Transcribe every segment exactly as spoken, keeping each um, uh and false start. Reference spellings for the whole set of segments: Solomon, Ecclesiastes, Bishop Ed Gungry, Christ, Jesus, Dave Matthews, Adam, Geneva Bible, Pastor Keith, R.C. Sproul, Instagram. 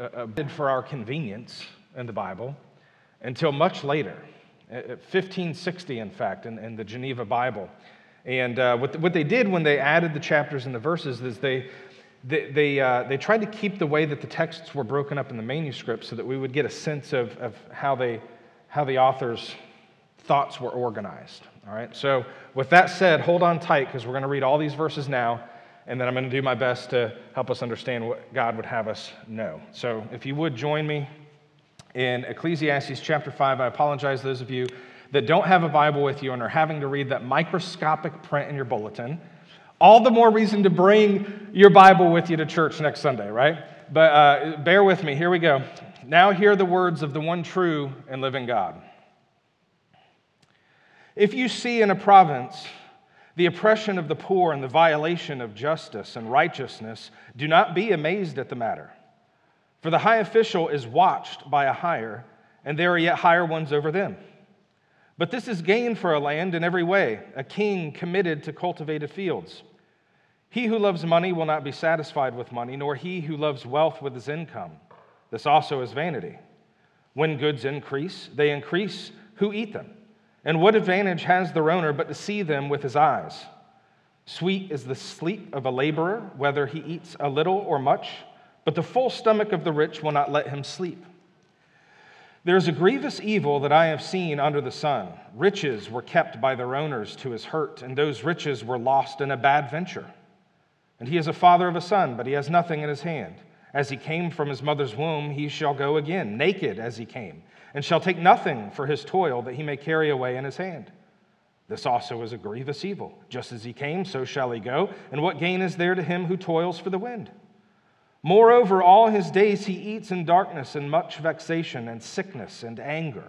uh, for our convenience in the Bible until much later, fifteen sixty, in fact, in, in the Geneva Bible. And uh, what, what they did when they added the chapters and the verses is they they they, uh, they tried to keep the way that the texts were broken up in the manuscript so that we would get a sense of, of how they how the authors thoughts were organized. All right. So with that said, hold on tight because we're going to read all these verses now, and then I'm going to do my best to help us understand what God would have us know. So if you would join me in Ecclesiastes chapter five. I apologize, those of you that don't have a Bible with you and are having to read that microscopic print in your bulletin. All the more reason to bring your Bible with you to church next Sunday, right? But uh, bear with me. Here we go. Now hear the words of the one true and living God. If you see in a province the oppression of the poor and the violation of justice and righteousness, do not be amazed at the matter. For the high official is watched by a higher, and there are yet higher ones over them. But this is gain for a land in every way, a king committed to cultivated fields. He who loves money will not be satisfied with money, nor he who loves wealth with his income. This also is vanity. When goods increase, they increase who eat them. And what advantage has their owner but to see them with his eyes? Sweet is the sleep of a laborer, whether he eats a little or much, but the full stomach of the rich will not let him sleep. There is a grievous evil that I have seen under the sun. Riches were kept by their owners to his hurt, and those riches were lost in a bad venture. And he is a father of a son, but he has nothing in his hand. As he came from his mother's womb, he shall go again, naked as he came, and shall take nothing for his toil that he may carry away in his hand. This also is a grievous evil. Just as he came, so shall he go, and what gain is there to him who toils for the wind? Moreover, all his days he eats in darkness and much vexation and sickness and anger.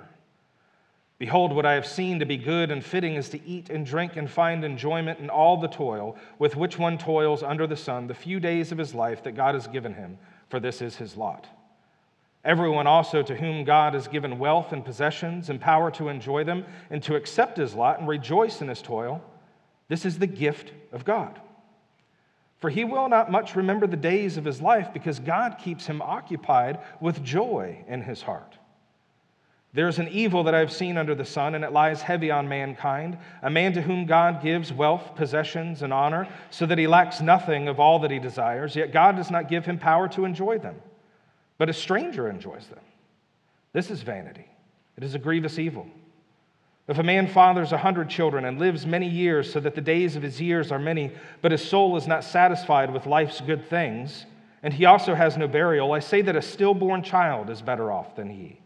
Behold, what I have seen to be good and fitting is to eat and drink and find enjoyment in all the toil with which one toils under the sun the few days of his life that God has given him, for this is his lot. Everyone also to whom God has given wealth and possessions and power to enjoy them and to accept his lot and rejoice in his toil, this is the gift of God. For he will not much remember the days of his life because God keeps him occupied with joy in his heart. There is an evil that I have seen under the sun, and it lies heavy on mankind, a man to whom God gives wealth, possessions, and honor, so that he lacks nothing of all that he desires, yet God does not give him power to enjoy them. But a stranger enjoys them. This is vanity. It is a grievous evil. If a man fathers a hundred children and lives many years so that the days of his years are many, but his soul is not satisfied with life's good things, and he also has no burial, I say that a stillborn child is better off than he.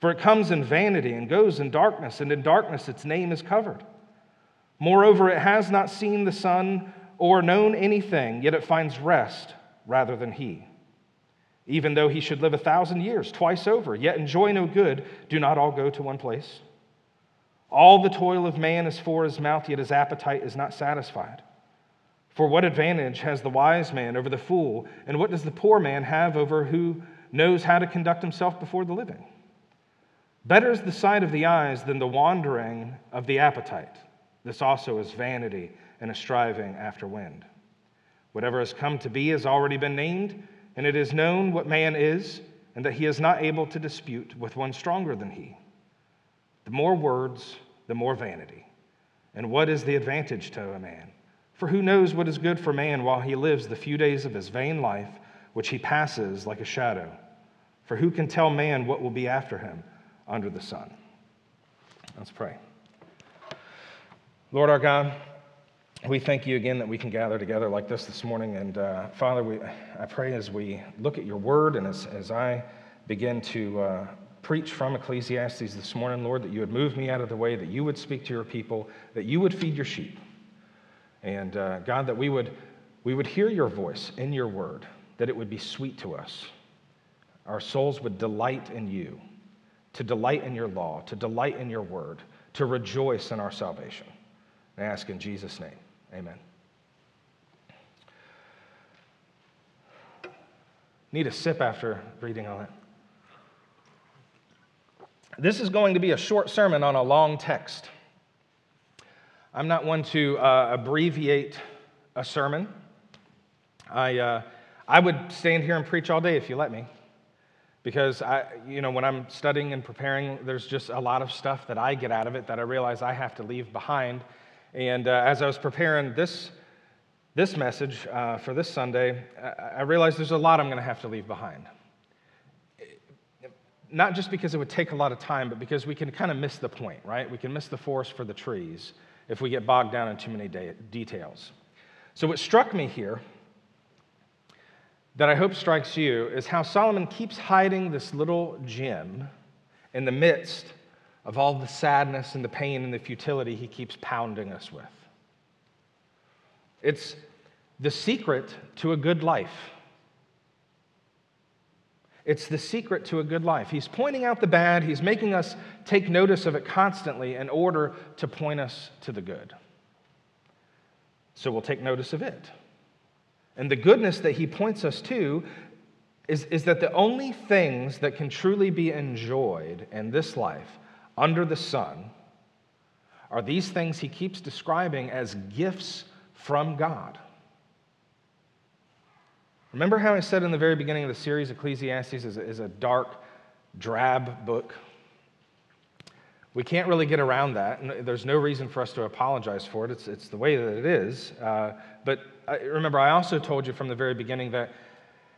For it comes in vanity and goes in darkness, and in darkness its name is covered. Moreover, it has not seen the sun or known anything, yet it finds rest rather than he. Even though he should live a thousand years twice over, yet enjoy no good, do not all go to one place? All the toil of man is for his mouth, yet his appetite is not satisfied. For what advantage has the wise man over the fool, and what does the poor man have over who knows how to conduct himself before the living? Better is the sight of the eyes than the wandering of the appetite. This also is vanity and a striving after wind. Whatever has come to be has already been named, and it is known what man is, and that he is not able to dispute with one stronger than he. The more words, the more vanity. And what is the advantage to a man? For who knows what is good for man while he lives the few days of his vain life, which he passes like a shadow? For who can tell man what will be after him under the sun? Let's pray. Lord our God, we thank you again that we can gather together like this this morning. And uh, Father, we I pray as we look at your word and as, as I begin to uh, preach from Ecclesiastes this morning, Lord, that you would move me out of the way, that you would speak to your people, that you would feed your sheep. And uh, God, that we would we would hear your voice in your word, that it would be sweet to us. Our souls would delight in you, to delight in your law, to delight in your word, to rejoice in our salvation. I ask in Jesus' name, amen. Need a sip after reading all that. This is going to be a short sermon on a long text. I'm not one to uh, abbreviate a sermon. I uh, I would stand here and preach all day if you let me, because I, you know, when I'm studying and preparing, there's just a lot of stuff that I get out of it that I realize I have to leave behind. And uh, as I was preparing this this message uh, for this Sunday, I, I realized there's a lot I'm going to have to leave behind. Not just because it would take a lot of time, but because we can kind of miss the point, right? We can miss the forest for the trees if we get bogged down in too many de- details. So what struck me here, that I hope strikes you, is how Solomon keeps hiding this little gem in the midst of all the sadness and the pain and the futility he keeps pounding us with. It's the secret to a good life. It's the secret to a good life. He's pointing out the bad. He's making us take notice of it constantly in order to point us to the good. So we'll take notice of it. And the goodness that he points us to is, is that the only things that can truly be enjoyed in this life under the sun are these things he keeps describing as gifts from God. Remember how I said in the very beginning of the series, Ecclesiastes is a, is a dark, drab book? We can't really get around that, and there's no reason for us to apologize for it. It's, it's the way that it is. Uh, but I, remember, I also told you from the very beginning that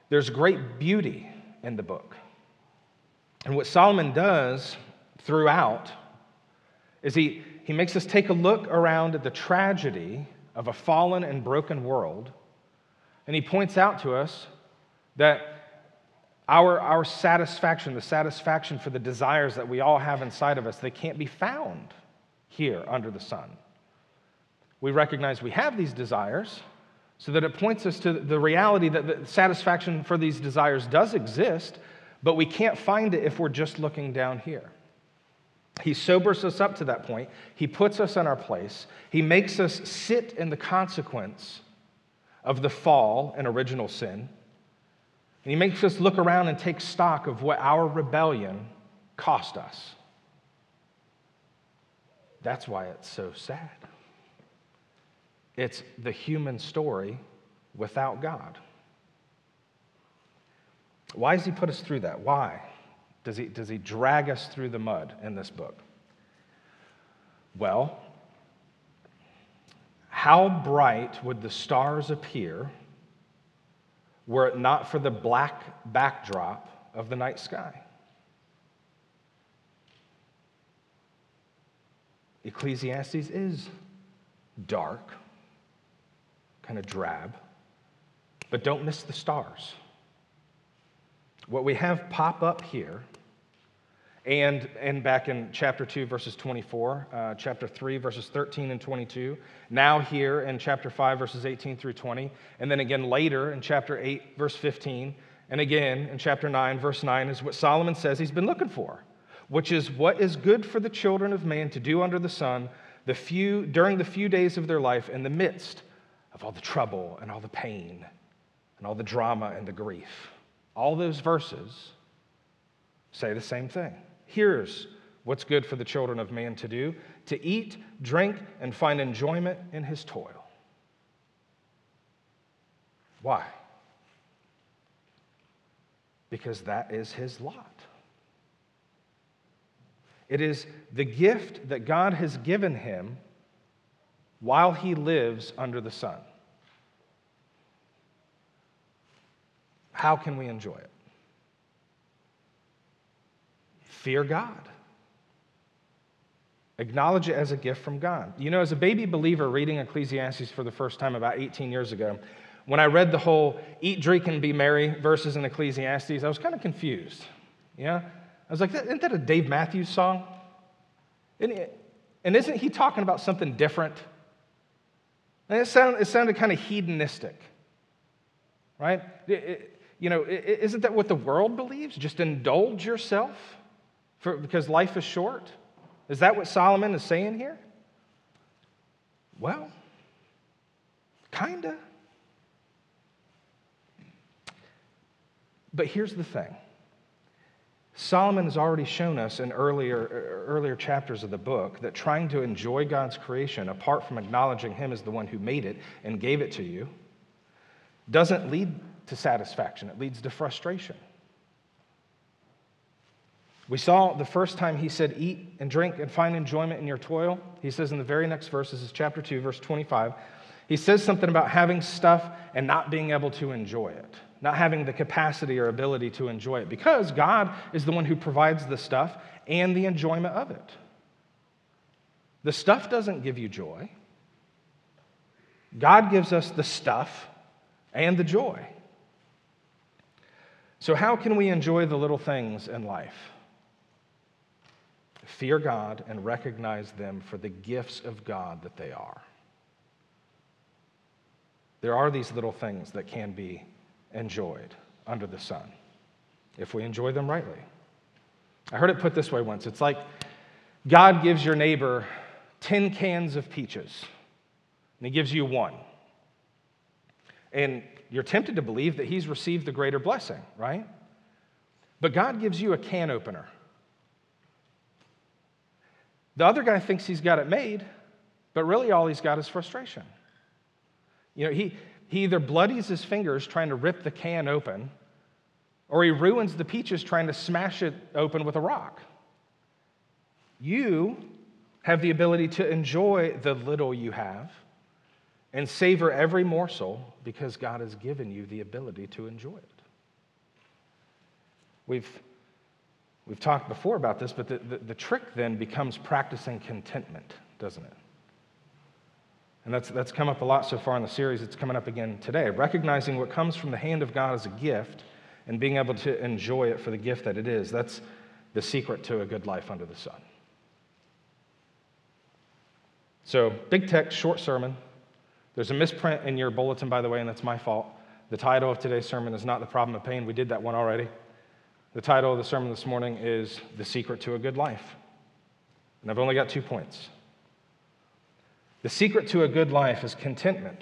there's great beauty in the book. And what Solomon does throughout is he, he makes us take a look around at the tragedy of a fallen and broken world. And he points out to us that our, our satisfaction, the satisfaction for the desires that we all have inside of us, they can't be found here under the sun. We recognize we have these desires, so that it points us to the reality that the satisfaction for these desires does exist, but we can't find it if we're just looking down here. He sobers us up to that point. He puts us in our place. He makes us sit in the consequence of the fall and original sin. And he makes us look around and take stock of what our rebellion cost us. That's why it's so sad. It's the human story without God. Why does he put us through that? Why does he, does he drag us through the mud in this book? Well, how bright would the stars appear were it not for the black backdrop of the night sky? Ecclesiastes is dark, kind of drab, but don't miss the stars. What we have pop up here, And, and back in chapter two, verses twenty-four, uh, chapter three, verses thirteen and twenty-two, now here in chapter five, verses eighteen through twenty, and then again later in chapter eight, verse fifteen, and again in chapter nine, verse nine, is what Solomon says he's been looking for, which is what is good for the children of man to do under the sun the few during the few days of their life in the midst of all the trouble and all the pain and all the drama and the grief. All those verses say the same thing. Here's what's good for the children of man to do, to eat, drink, and find enjoyment in his toil. Why? Because that is his lot. It is the gift that God has given him while he lives under the sun. How can we enjoy it? Fear God. Acknowledge it as a gift from God. You know, as a baby believer reading Ecclesiastes for the first time about eighteen years ago, when I read the whole eat, drink, and be merry verses in Ecclesiastes, I was kind of confused. Yeah? I was like, isn't that a Dave Matthews song? And isn't he talking about something different? And it sounded, it sounded kind of hedonistic, right? It, it, you know, it, isn't that what the world believes? Just indulge yourself? For, because life is short? Is that what Solomon is saying here? Well, kinda. But here's the thing. Solomon has already shown us in earlier, earlier chapters of the book that trying to enjoy God's creation, apart from acknowledging him as the one who made it and gave it to you, doesn't lead to satisfaction. It leads to frustration. We saw the first time he said, eat and drink and find enjoyment in your toil. He says in the very next verse, this is chapter two, verse twenty-five, he says something about having stuff and not being able to enjoy it, not having the capacity or ability to enjoy it, because God is the one who provides the stuff and the enjoyment of it. The stuff doesn't give you joy. God gives us the stuff and the joy. So how can we enjoy the little things in life? Fear God and recognize them for the gifts of God that they are. There are these little things that can be enjoyed under the sun if we enjoy them rightly. I heard it put this way once. It's like God gives your neighbor ten cans of peaches, and he gives you one. And you're tempted to believe that he's received the greater blessing, right? But God gives you a can opener. The other guy thinks he's got it made, but really all he's got is frustration. You know, he, he either bloodies his fingers trying to rip the can open, or he ruins the peaches trying to smash it open with a rock. You have the ability to enjoy the little you have and savor every morsel because God has given you the ability to enjoy it. We've, we've talked before about this, but the, the, the trick then becomes practicing contentment, doesn't it? And that's, that's come up a lot so far in the series. It's coming up again today. Recognizing what comes from the hand of God as a gift and being able to enjoy it for the gift that it is. That's the secret to a good life under the sun. So, big text, short sermon. There's a misprint in your bulletin, by the way, and that's my fault. The title of today's sermon is not The Problem of Pain. We did that one already. The title of the sermon this morning is The Secret to a Good Life. And I've only got two points. The secret to a good life is contentment.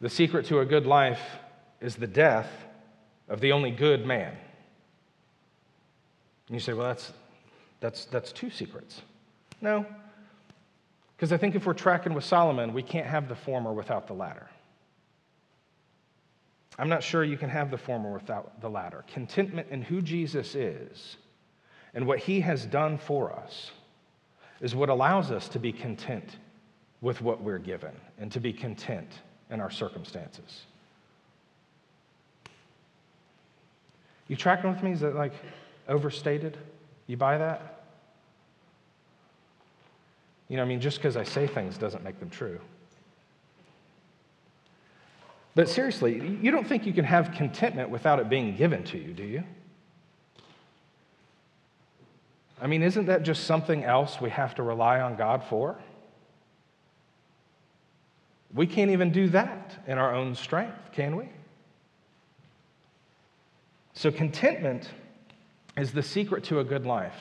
The secret to a good life is the death of the only good man. And you say, well, that's, that's, that's two secrets. No. Because I think if we're tracking with Solomon, we can't have the former without the latter. I'm not sure you can have the former without the latter. Contentment in who Jesus is and what he has done for us is what allows us to be content with what we're given and to be content in our circumstances. You tracking with me? Is that like overstated? You buy that? You know, I mean, just because I say things doesn't make them true. But seriously, you don't think you can have contentment without it being given to you, do you? I mean, isn't that just something else we have to rely on God for? We can't even do that in our own strength, can we? So contentment is the secret to a good life.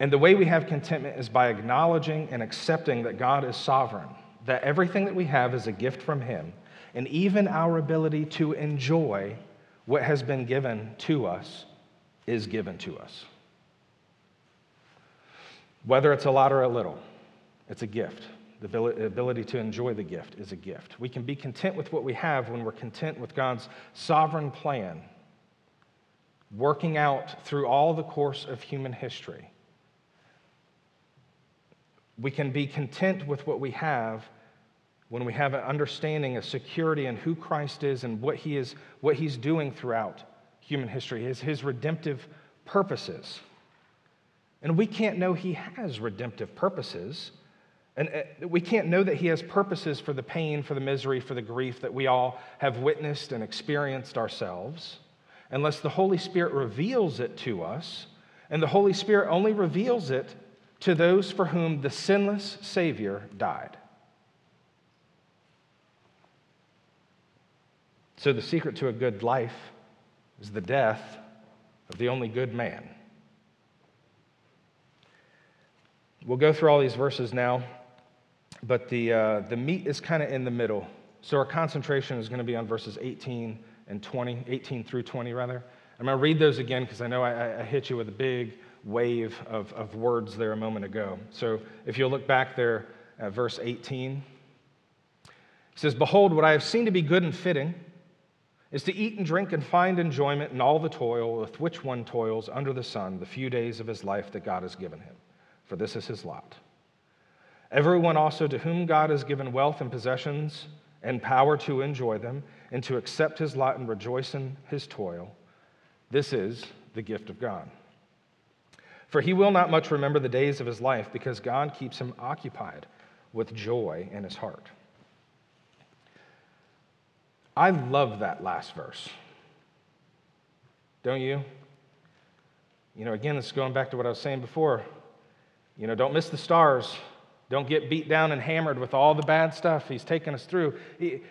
And the way we have contentment is by acknowledging and accepting that God is sovereign, that everything that we have is a gift from him, and even our ability to enjoy what has been given to us is given to us. Whether it's a lot or a little, it's a gift. The ability to enjoy the gift is a gift. We can be content with what we have when we're content with God's sovereign plan, working out through all the course of human history. We can be content with what we have when we have an understanding, a security in who Christ is and what he is, what he's doing throughout human history, his, his redemptive purposes. And we can't know he has redemptive purposes. And we can't know that he has purposes for the pain, for the misery, for the grief that we all have witnessed and experienced ourselves unless the Holy Spirit reveals it to us. And the Holy Spirit only reveals it to those for whom the sinless Savior died. So the secret to a good life is the death of the only good man. We'll go through all these verses now, but the, uh, the meat is kind of in the middle. So our concentration is going to be on verses eighteen and twenty, eighteen through twenty rather. I'm going to read those again because I know I, I hit you with a big wave of, of words there a moment ago. So if you'll look back there at verse eighteen, He says, "Behold, what I have seen to be good and fitting is to eat and drink and find enjoyment in all the toil with which one toils under the sun the few days of his life that God has given him, for this is his lot. Everyone also to whom God has given wealth and possessions and power to enjoy them and to accept his lot and rejoice in his toil, this is the gift of God. For he will not much remember the days of his life because God keeps him occupied with joy in his heart." I love that last verse. Don't you? You know, again, it's going back to what I was saying before. You know, don't miss the stars. Don't get beat down and hammered with all the bad stuff he's taken us through. He,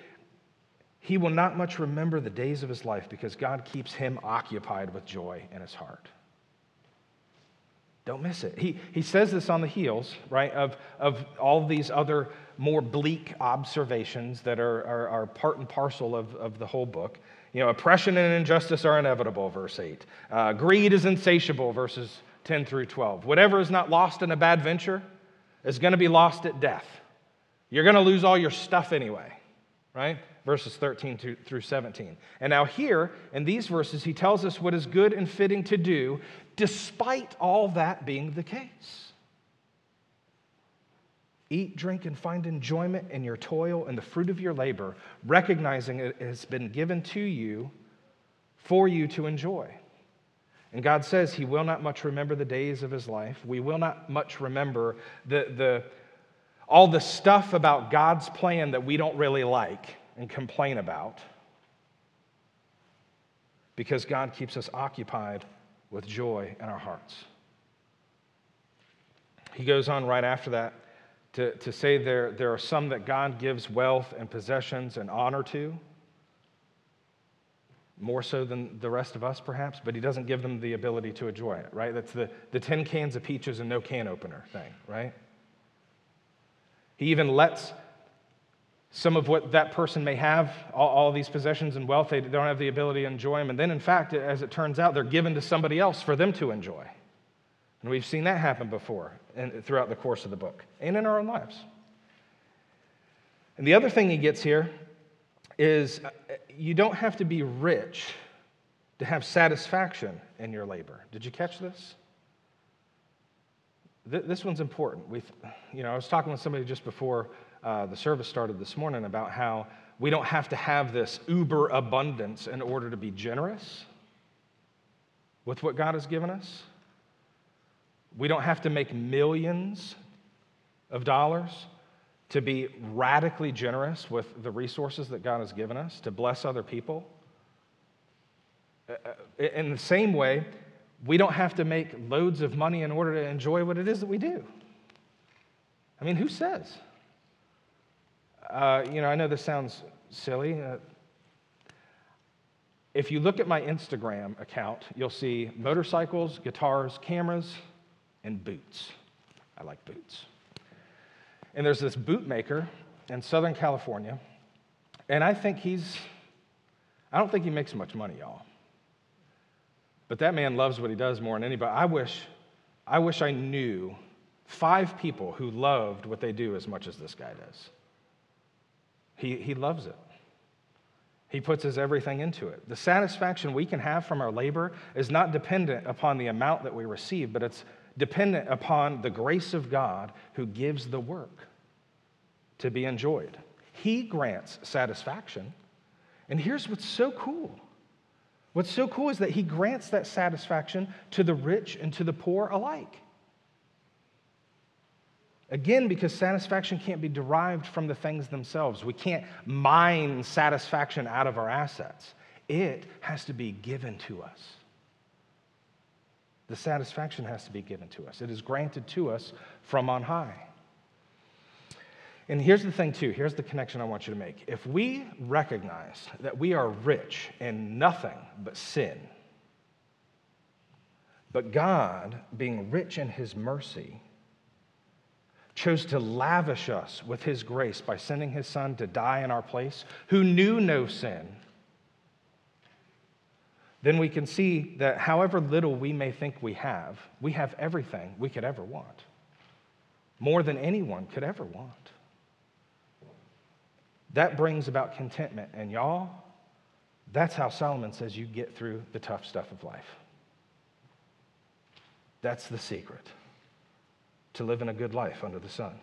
he will not much remember the days of his life because God keeps him occupied with joy in his heart. Don't miss it. He, he says this on the heels, right, of, of all these other more bleak observations that are, are, are part and parcel of, of the whole book. You know, oppression and injustice are inevitable, verse eight. Uh, greed is insatiable, verses ten through twelve. Whatever is not lost in a bad venture is going to be lost at death. You're going to lose all your stuff anyway, right? Verses thirteen through seventeen. And now here, in these verses, he tells us what is good and fitting to do, despite all that being the case. Eat, drink, and find enjoyment in your toil and the fruit of your labor, recognizing it has been given to you for you to enjoy. And God says he will not much remember the days of his life. We will not much remember the, the, all the stuff about God's plan that we don't really like and complain about, because God keeps us occupied with joy in our hearts. He goes on right after that to, to say there, there are some that God gives wealth and possessions and honor to, more so than the rest of us perhaps, but he doesn't give them the ability to enjoy it, right? That's the, the ten cans of peaches and no can opener thing, right? He even lets some of what that person may have, all, all these possessions and wealth, they don't have the ability to enjoy them. And then, in fact, as it turns out, they're given to somebody else for them to enjoy. And we've seen that happen before and throughout the course of the book and in our own lives. And the other thing he gets here is you don't have to be rich to have satisfaction in your labor. Did you catch this? Th- this one's important. We've, you know, I was talking with somebody just before Uh, the service started this morning about how we don't have to have this uber abundance in order to be generous with what God has given us. We don't have to make millions of dollars to be radically generous with the resources that God has given us to bless other people. In the same way, we don't have to make loads of money in order to enjoy what it is that we do. I mean, who says? Uh, you know, I know this sounds silly. Uh, if you look at my Instagram account, you'll see motorcycles, guitars, cameras, and boots. I like boots. And there's this boot maker in Southern California, and I think he's, I don't think he makes much money, y'all. But that man loves what he does more than anybody. I wish, I wish I knew five people who loved what they do as much as this guy does. He, he loves it. He puts his everything into it. The satisfaction we can have from our labor is not dependent upon the amount that we receive, but it's dependent upon the grace of God who gives the work to be enjoyed. He grants satisfaction. And here's what's so cool. What's so cool is that he grants that satisfaction to the rich and to the poor alike. Again, because satisfaction can't be derived from the things themselves. We can't mine satisfaction out of our assets. It has to be given to us. The satisfaction has to be given to us. It is granted to us from on high. And here's the thing, too. Here's the connection I want you to make. If we recognize that we are rich in nothing but sin, but God, being rich in his mercy, chose to lavish us with his grace by sending his son to die in our place, who knew no sin, then we can see that however little we may think we have, we have everything we could ever want, more than anyone could ever want. That brings about contentment. And y'all, that's how Solomon says you get through the tough stuff of life. That's the secret to living a good life under the sun.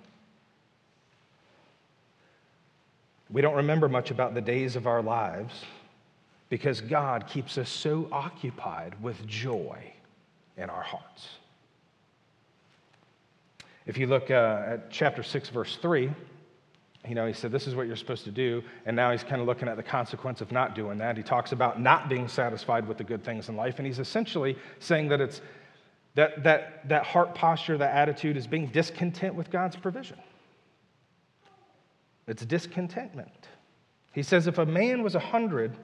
We don't remember much about the days of our lives because God keeps us so occupied with joy in our hearts. If you look uh, at chapter six, verse three, you know, he said, this is what you're supposed to do. And now he's kind of looking at the consequence of not doing that. He talks about not being satisfied with the good things in life. And he's essentially saying that it's that that that heart posture, that attitude is being discontent with God's provision. It's discontentment. He says, if a man was a hundred,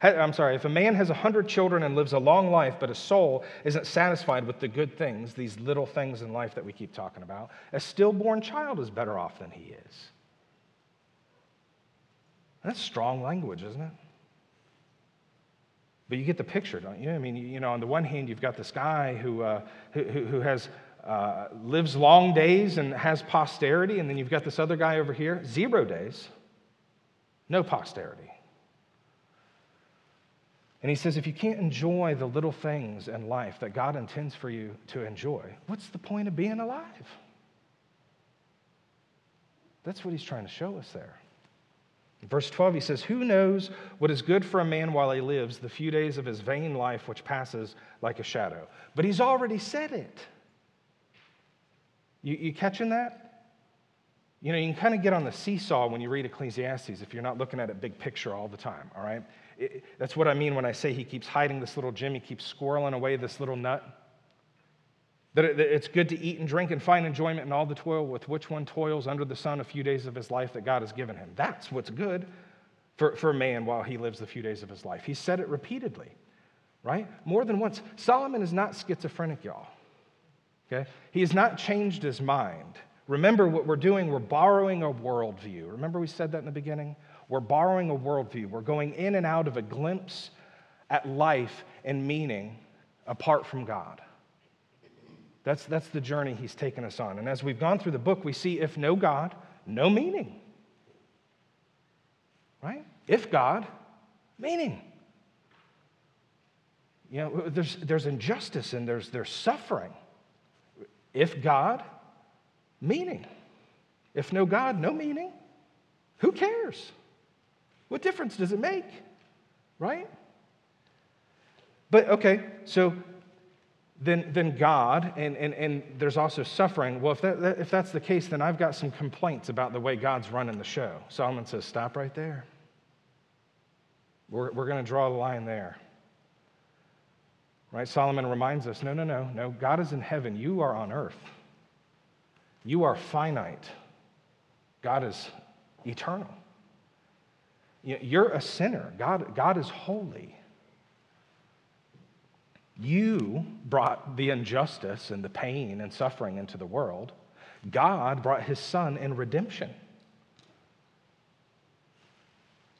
I'm sorry, if a man has a hundred children and lives a long life, but his soul isn't satisfied with the good things, these little things in life that we keep talking about, a stillborn child is better off than he is. That's strong language, isn't it? But you get the picture, don't you? I mean, you know, on the one hand, you've got this guy who uh, who, who has uh, lives long days and has posterity, and then you've got this other guy over here, zero days, no posterity. And he says, if you can't enjoy the little things in life that God intends for you to enjoy, what's the point of being alive? That's what he's trying to show us there. Verse twelve, he says, who knows what is good for a man while he lives, the few days of his vain life which passes like a shadow? But he's already said it. You, you catching that? You know, you can kind of get on the seesaw when you read Ecclesiastes if you're not looking at it big picture all the time, all right? It, that's what I mean when I say he keeps hiding this little gem, he keeps squirreling away this little nut. That it's good to eat and drink and find enjoyment in all the toil with which one toils under the sun a few days of his life that God has given him. That's what's good for, for man while he lives the few days of his life. He said it repeatedly, right? More than once. Solomon is not schizophrenic, y'all. Okay? He has not changed his mind. Remember what we're doing, we're borrowing a worldview. Remember we said that in the beginning? We're borrowing a worldview. We're going in and out of a glimpse at life and meaning apart from God. That's, that's the journey he's taken us on. And as we've gone through the book, we see if no God, no meaning. Right? If God, meaning. You know, there's, there's injustice and there's, there's suffering. If God, meaning. If no God, no meaning. Who cares? What difference does it make? Right? But, okay, so... Then, then God, and, and, and there's also suffering. Well, if, that, if that's the case, then I've got some complaints about the way God's running the show. Solomon says, stop right there. We're, we're going to draw the line there. Right? Solomon reminds us, no, no, no, no. God is in heaven. You are on earth. You are finite. God is eternal. You're a sinner. God, God is holy. You brought the injustice and the pain and suffering into the world. God brought his son in redemption.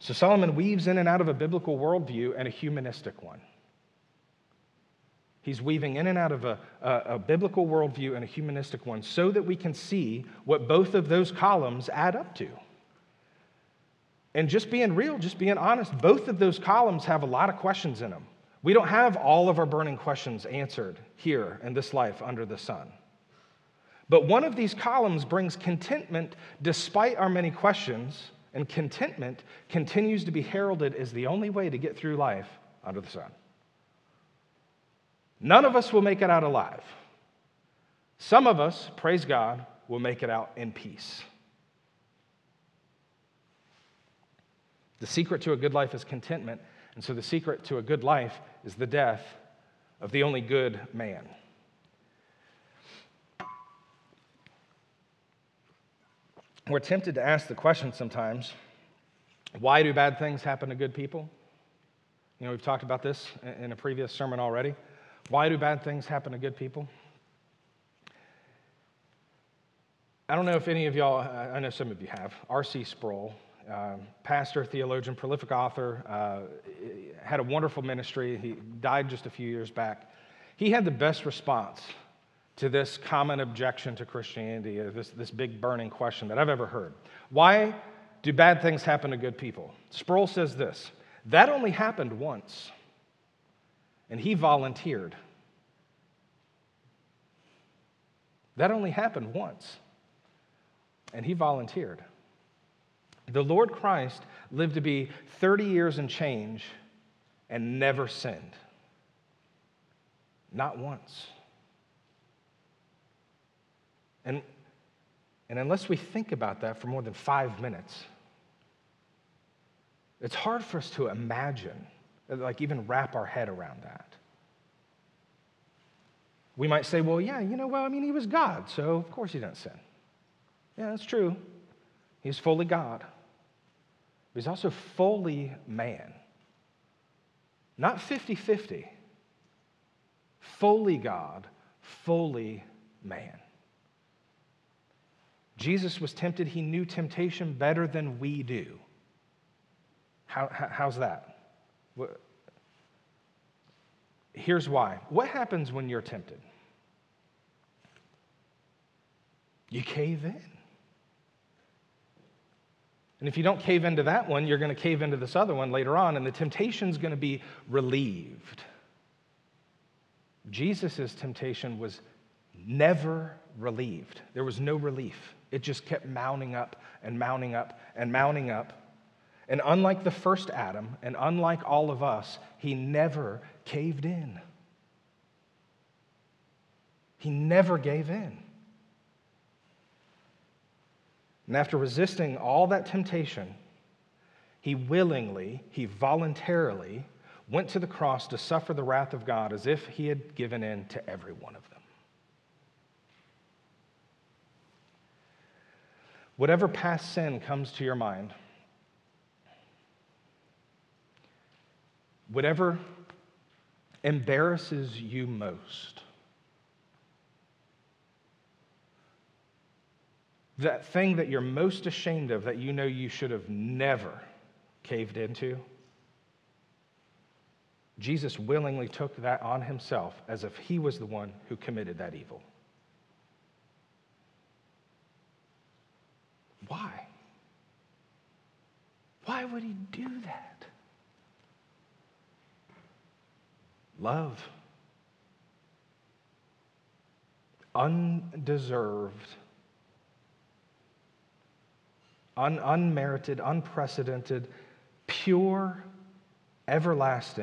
So Solomon weaves in and out of a biblical worldview and a humanistic one. He's weaving in and out of a, a, a biblical worldview and a humanistic one so that we can see what both of those columns add up to. And just being real, just being honest, both of those columns have a lot of questions in them. We don't have all of our burning questions answered here in this life under the sun. But one of these columns brings contentment despite our many questions, and contentment continues to be heralded as the only way to get through life under the sun. None of us will make it out alive. Some of us, praise God, will make it out in peace. The secret to a good life is contentment. And so the secret to a good life is the death of the only good man. We're tempted to ask the question sometimes, why do bad things happen to good people? You know, we've talked about this in a previous sermon already. Why do bad things happen to good people? I don't know if any of y'all, I know some of you have, R C Sproul, Uh, pastor, theologian, prolific author, uh, had a wonderful ministry. He died just a few years back. He had the best response to this common objection to Christianity, or this, this big burning question that I've ever heard. Why Do bad things happen to good people? Sproul says this, that only happened once, and he volunteered. That only happened once, and he volunteered. The Lord Christ lived to be thirty years and change and never sinned. Not once. And, and unless we think about that for more than five minutes, it's hard for us to imagine, like even wrap our head around that. We might say, well, yeah, you know, well, I mean, he was God, so of course he didn't sin. Yeah, that's true. He's fully God. But he's also fully man. Not fifty-fifty. Fully God, fully man. Jesus was tempted. He knew temptation better than we do. How, how's that? What? Here's why. What happens when you're tempted? You cave in. And if you don't cave into that one, you're going to cave into this other one later on, and the temptation's going to be relieved. Jesus' temptation was never relieved. There was no relief. It just kept mounting up and mounting up and mounting up. And unlike the first Adam, and unlike all of us, he never caved in. He never gave in. And after resisting all that temptation, he willingly, he voluntarily went to the cross to suffer the wrath of God as if he had given in to every one of them. Whatever past sin comes to your mind, whatever embarrasses you most, that thing that you're most ashamed of that you know you should have never caved into, Jesus willingly took that on himself as if he was the one who committed that evil. Why? Why would he do that? Love. Undeserved, un- unmerited, unprecedented, pure, everlasting.